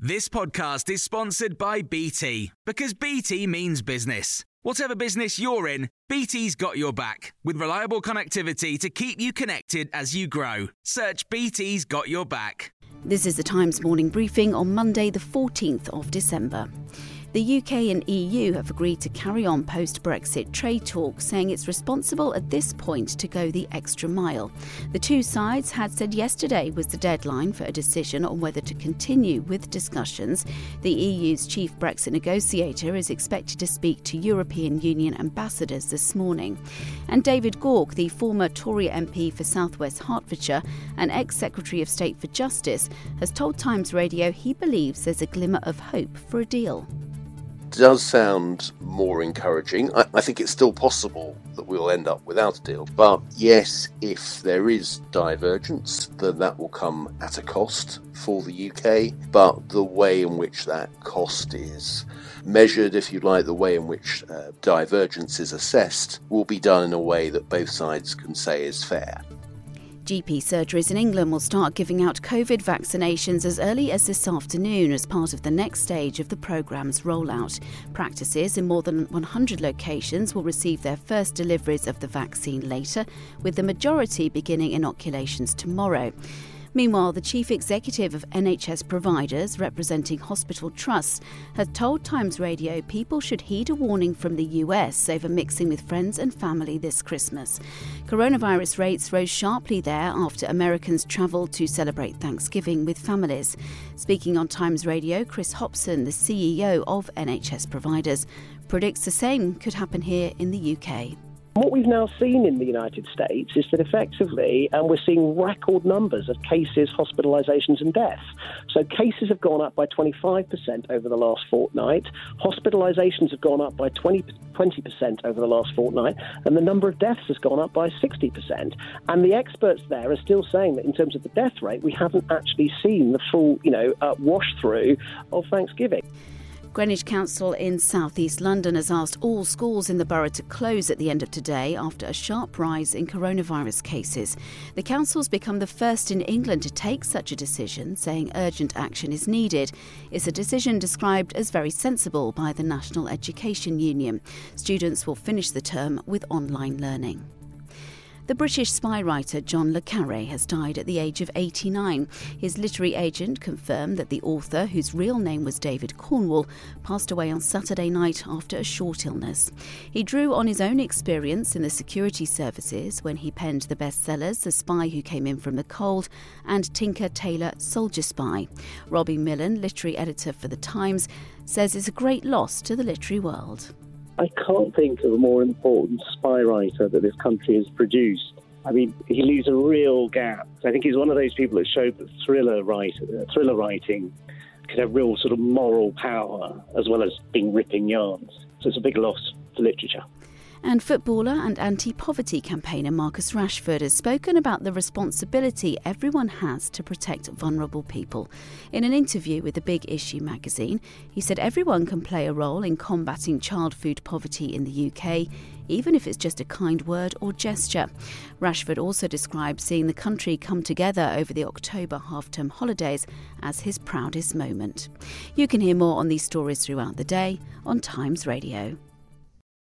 This podcast is sponsored by BT, because BT means business. Whatever business you're in, BT's got your back, with reliable connectivity to keep you connected as you grow. Search BT's got your back. This is the Times morning briefing on Monday the 14th of December. The UK and EU have agreed to carry on post-Brexit trade talks, saying it's responsible at this point to go the extra mile. The two sides had said yesterday was the deadline for a decision on whether to continue with discussions. The EU's chief Brexit negotiator is expected to speak to European Union ambassadors this morning. And David Gauke, the former Tory MP for South West Hertfordshire and ex-Secretary of State for Justice, has told Times Radio he believes there's a glimmer of hope for a deal. Does sound more encouraging. I think it's still possible that we'll end up without a deal. But yes, if there is divergence, then that will come at a cost for the UK. But the way in which that cost is measured, if you like, the way in which divergence is assessed, will be done in a way that both sides can say is fair. GP surgeries in England will start giving out COVID vaccinations as early as this afternoon as part of the next stage of the programme's rollout. Practices in more than 100 locations will receive their first deliveries of the vaccine later, with the majority beginning inoculations tomorrow. Meanwhile, the chief executive of NHS Providers, representing hospital trusts, has told Times Radio people should heed a warning from the US over mixing with friends and family this Christmas. Coronavirus rates rose sharply there after Americans travelled to celebrate Thanksgiving with families. Speaking on Times Radio, Chris Hopson, the CEO of NHS Providers, predicts the same could happen here in the UK. What we've now seen in the United States is that effectively, and we're seeing record numbers of cases, hospitalisations and deaths. So cases have gone up by 25% over the last fortnight, hospitalisations have gone up by 20% over the last fortnight, and the number of deaths has gone up by 60%. And the experts there are still saying that in terms of the death rate, we haven't actually seen the full, wash through of Thanksgiving. Greenwich Council in South East London has asked all schools in the borough to close at the end of today after a sharp rise in coronavirus cases. The council's become the first in England to take such a decision, saying urgent action is needed. It's a decision described as very sensible by the National Education Union. Students will finish the term with online learning. The British spy writer John le Carré has died at the age of 89. His literary agent confirmed that the author, whose real name was David Cornwell, passed away on Saturday night after a short illness. He drew on his own experience in the security services when he penned the bestsellers The Spy Who Came In From The Cold and Tinker, Tailor, Soldier Spy. Robbie Millen, literary editor for The Times, says it's a great loss to the literary world. I can't think of a more important spy writer that this country has produced. I mean, he leaves a real gap. I think he's one of those people that showed that thriller writing could have real sort of moral power as well as being ripping yarns. So it's a big loss for literature. And footballer and anti-poverty campaigner Marcus Rashford has spoken about the responsibility everyone has to protect vulnerable people. In an interview with the Big Issue magazine, he said everyone can play a role in combating child food poverty in the UK, even if it's just a kind word or gesture. Rashford also described seeing the country come together over the October half-term holidays as his proudest moment. You can hear more on these stories throughout the day on Times Radio.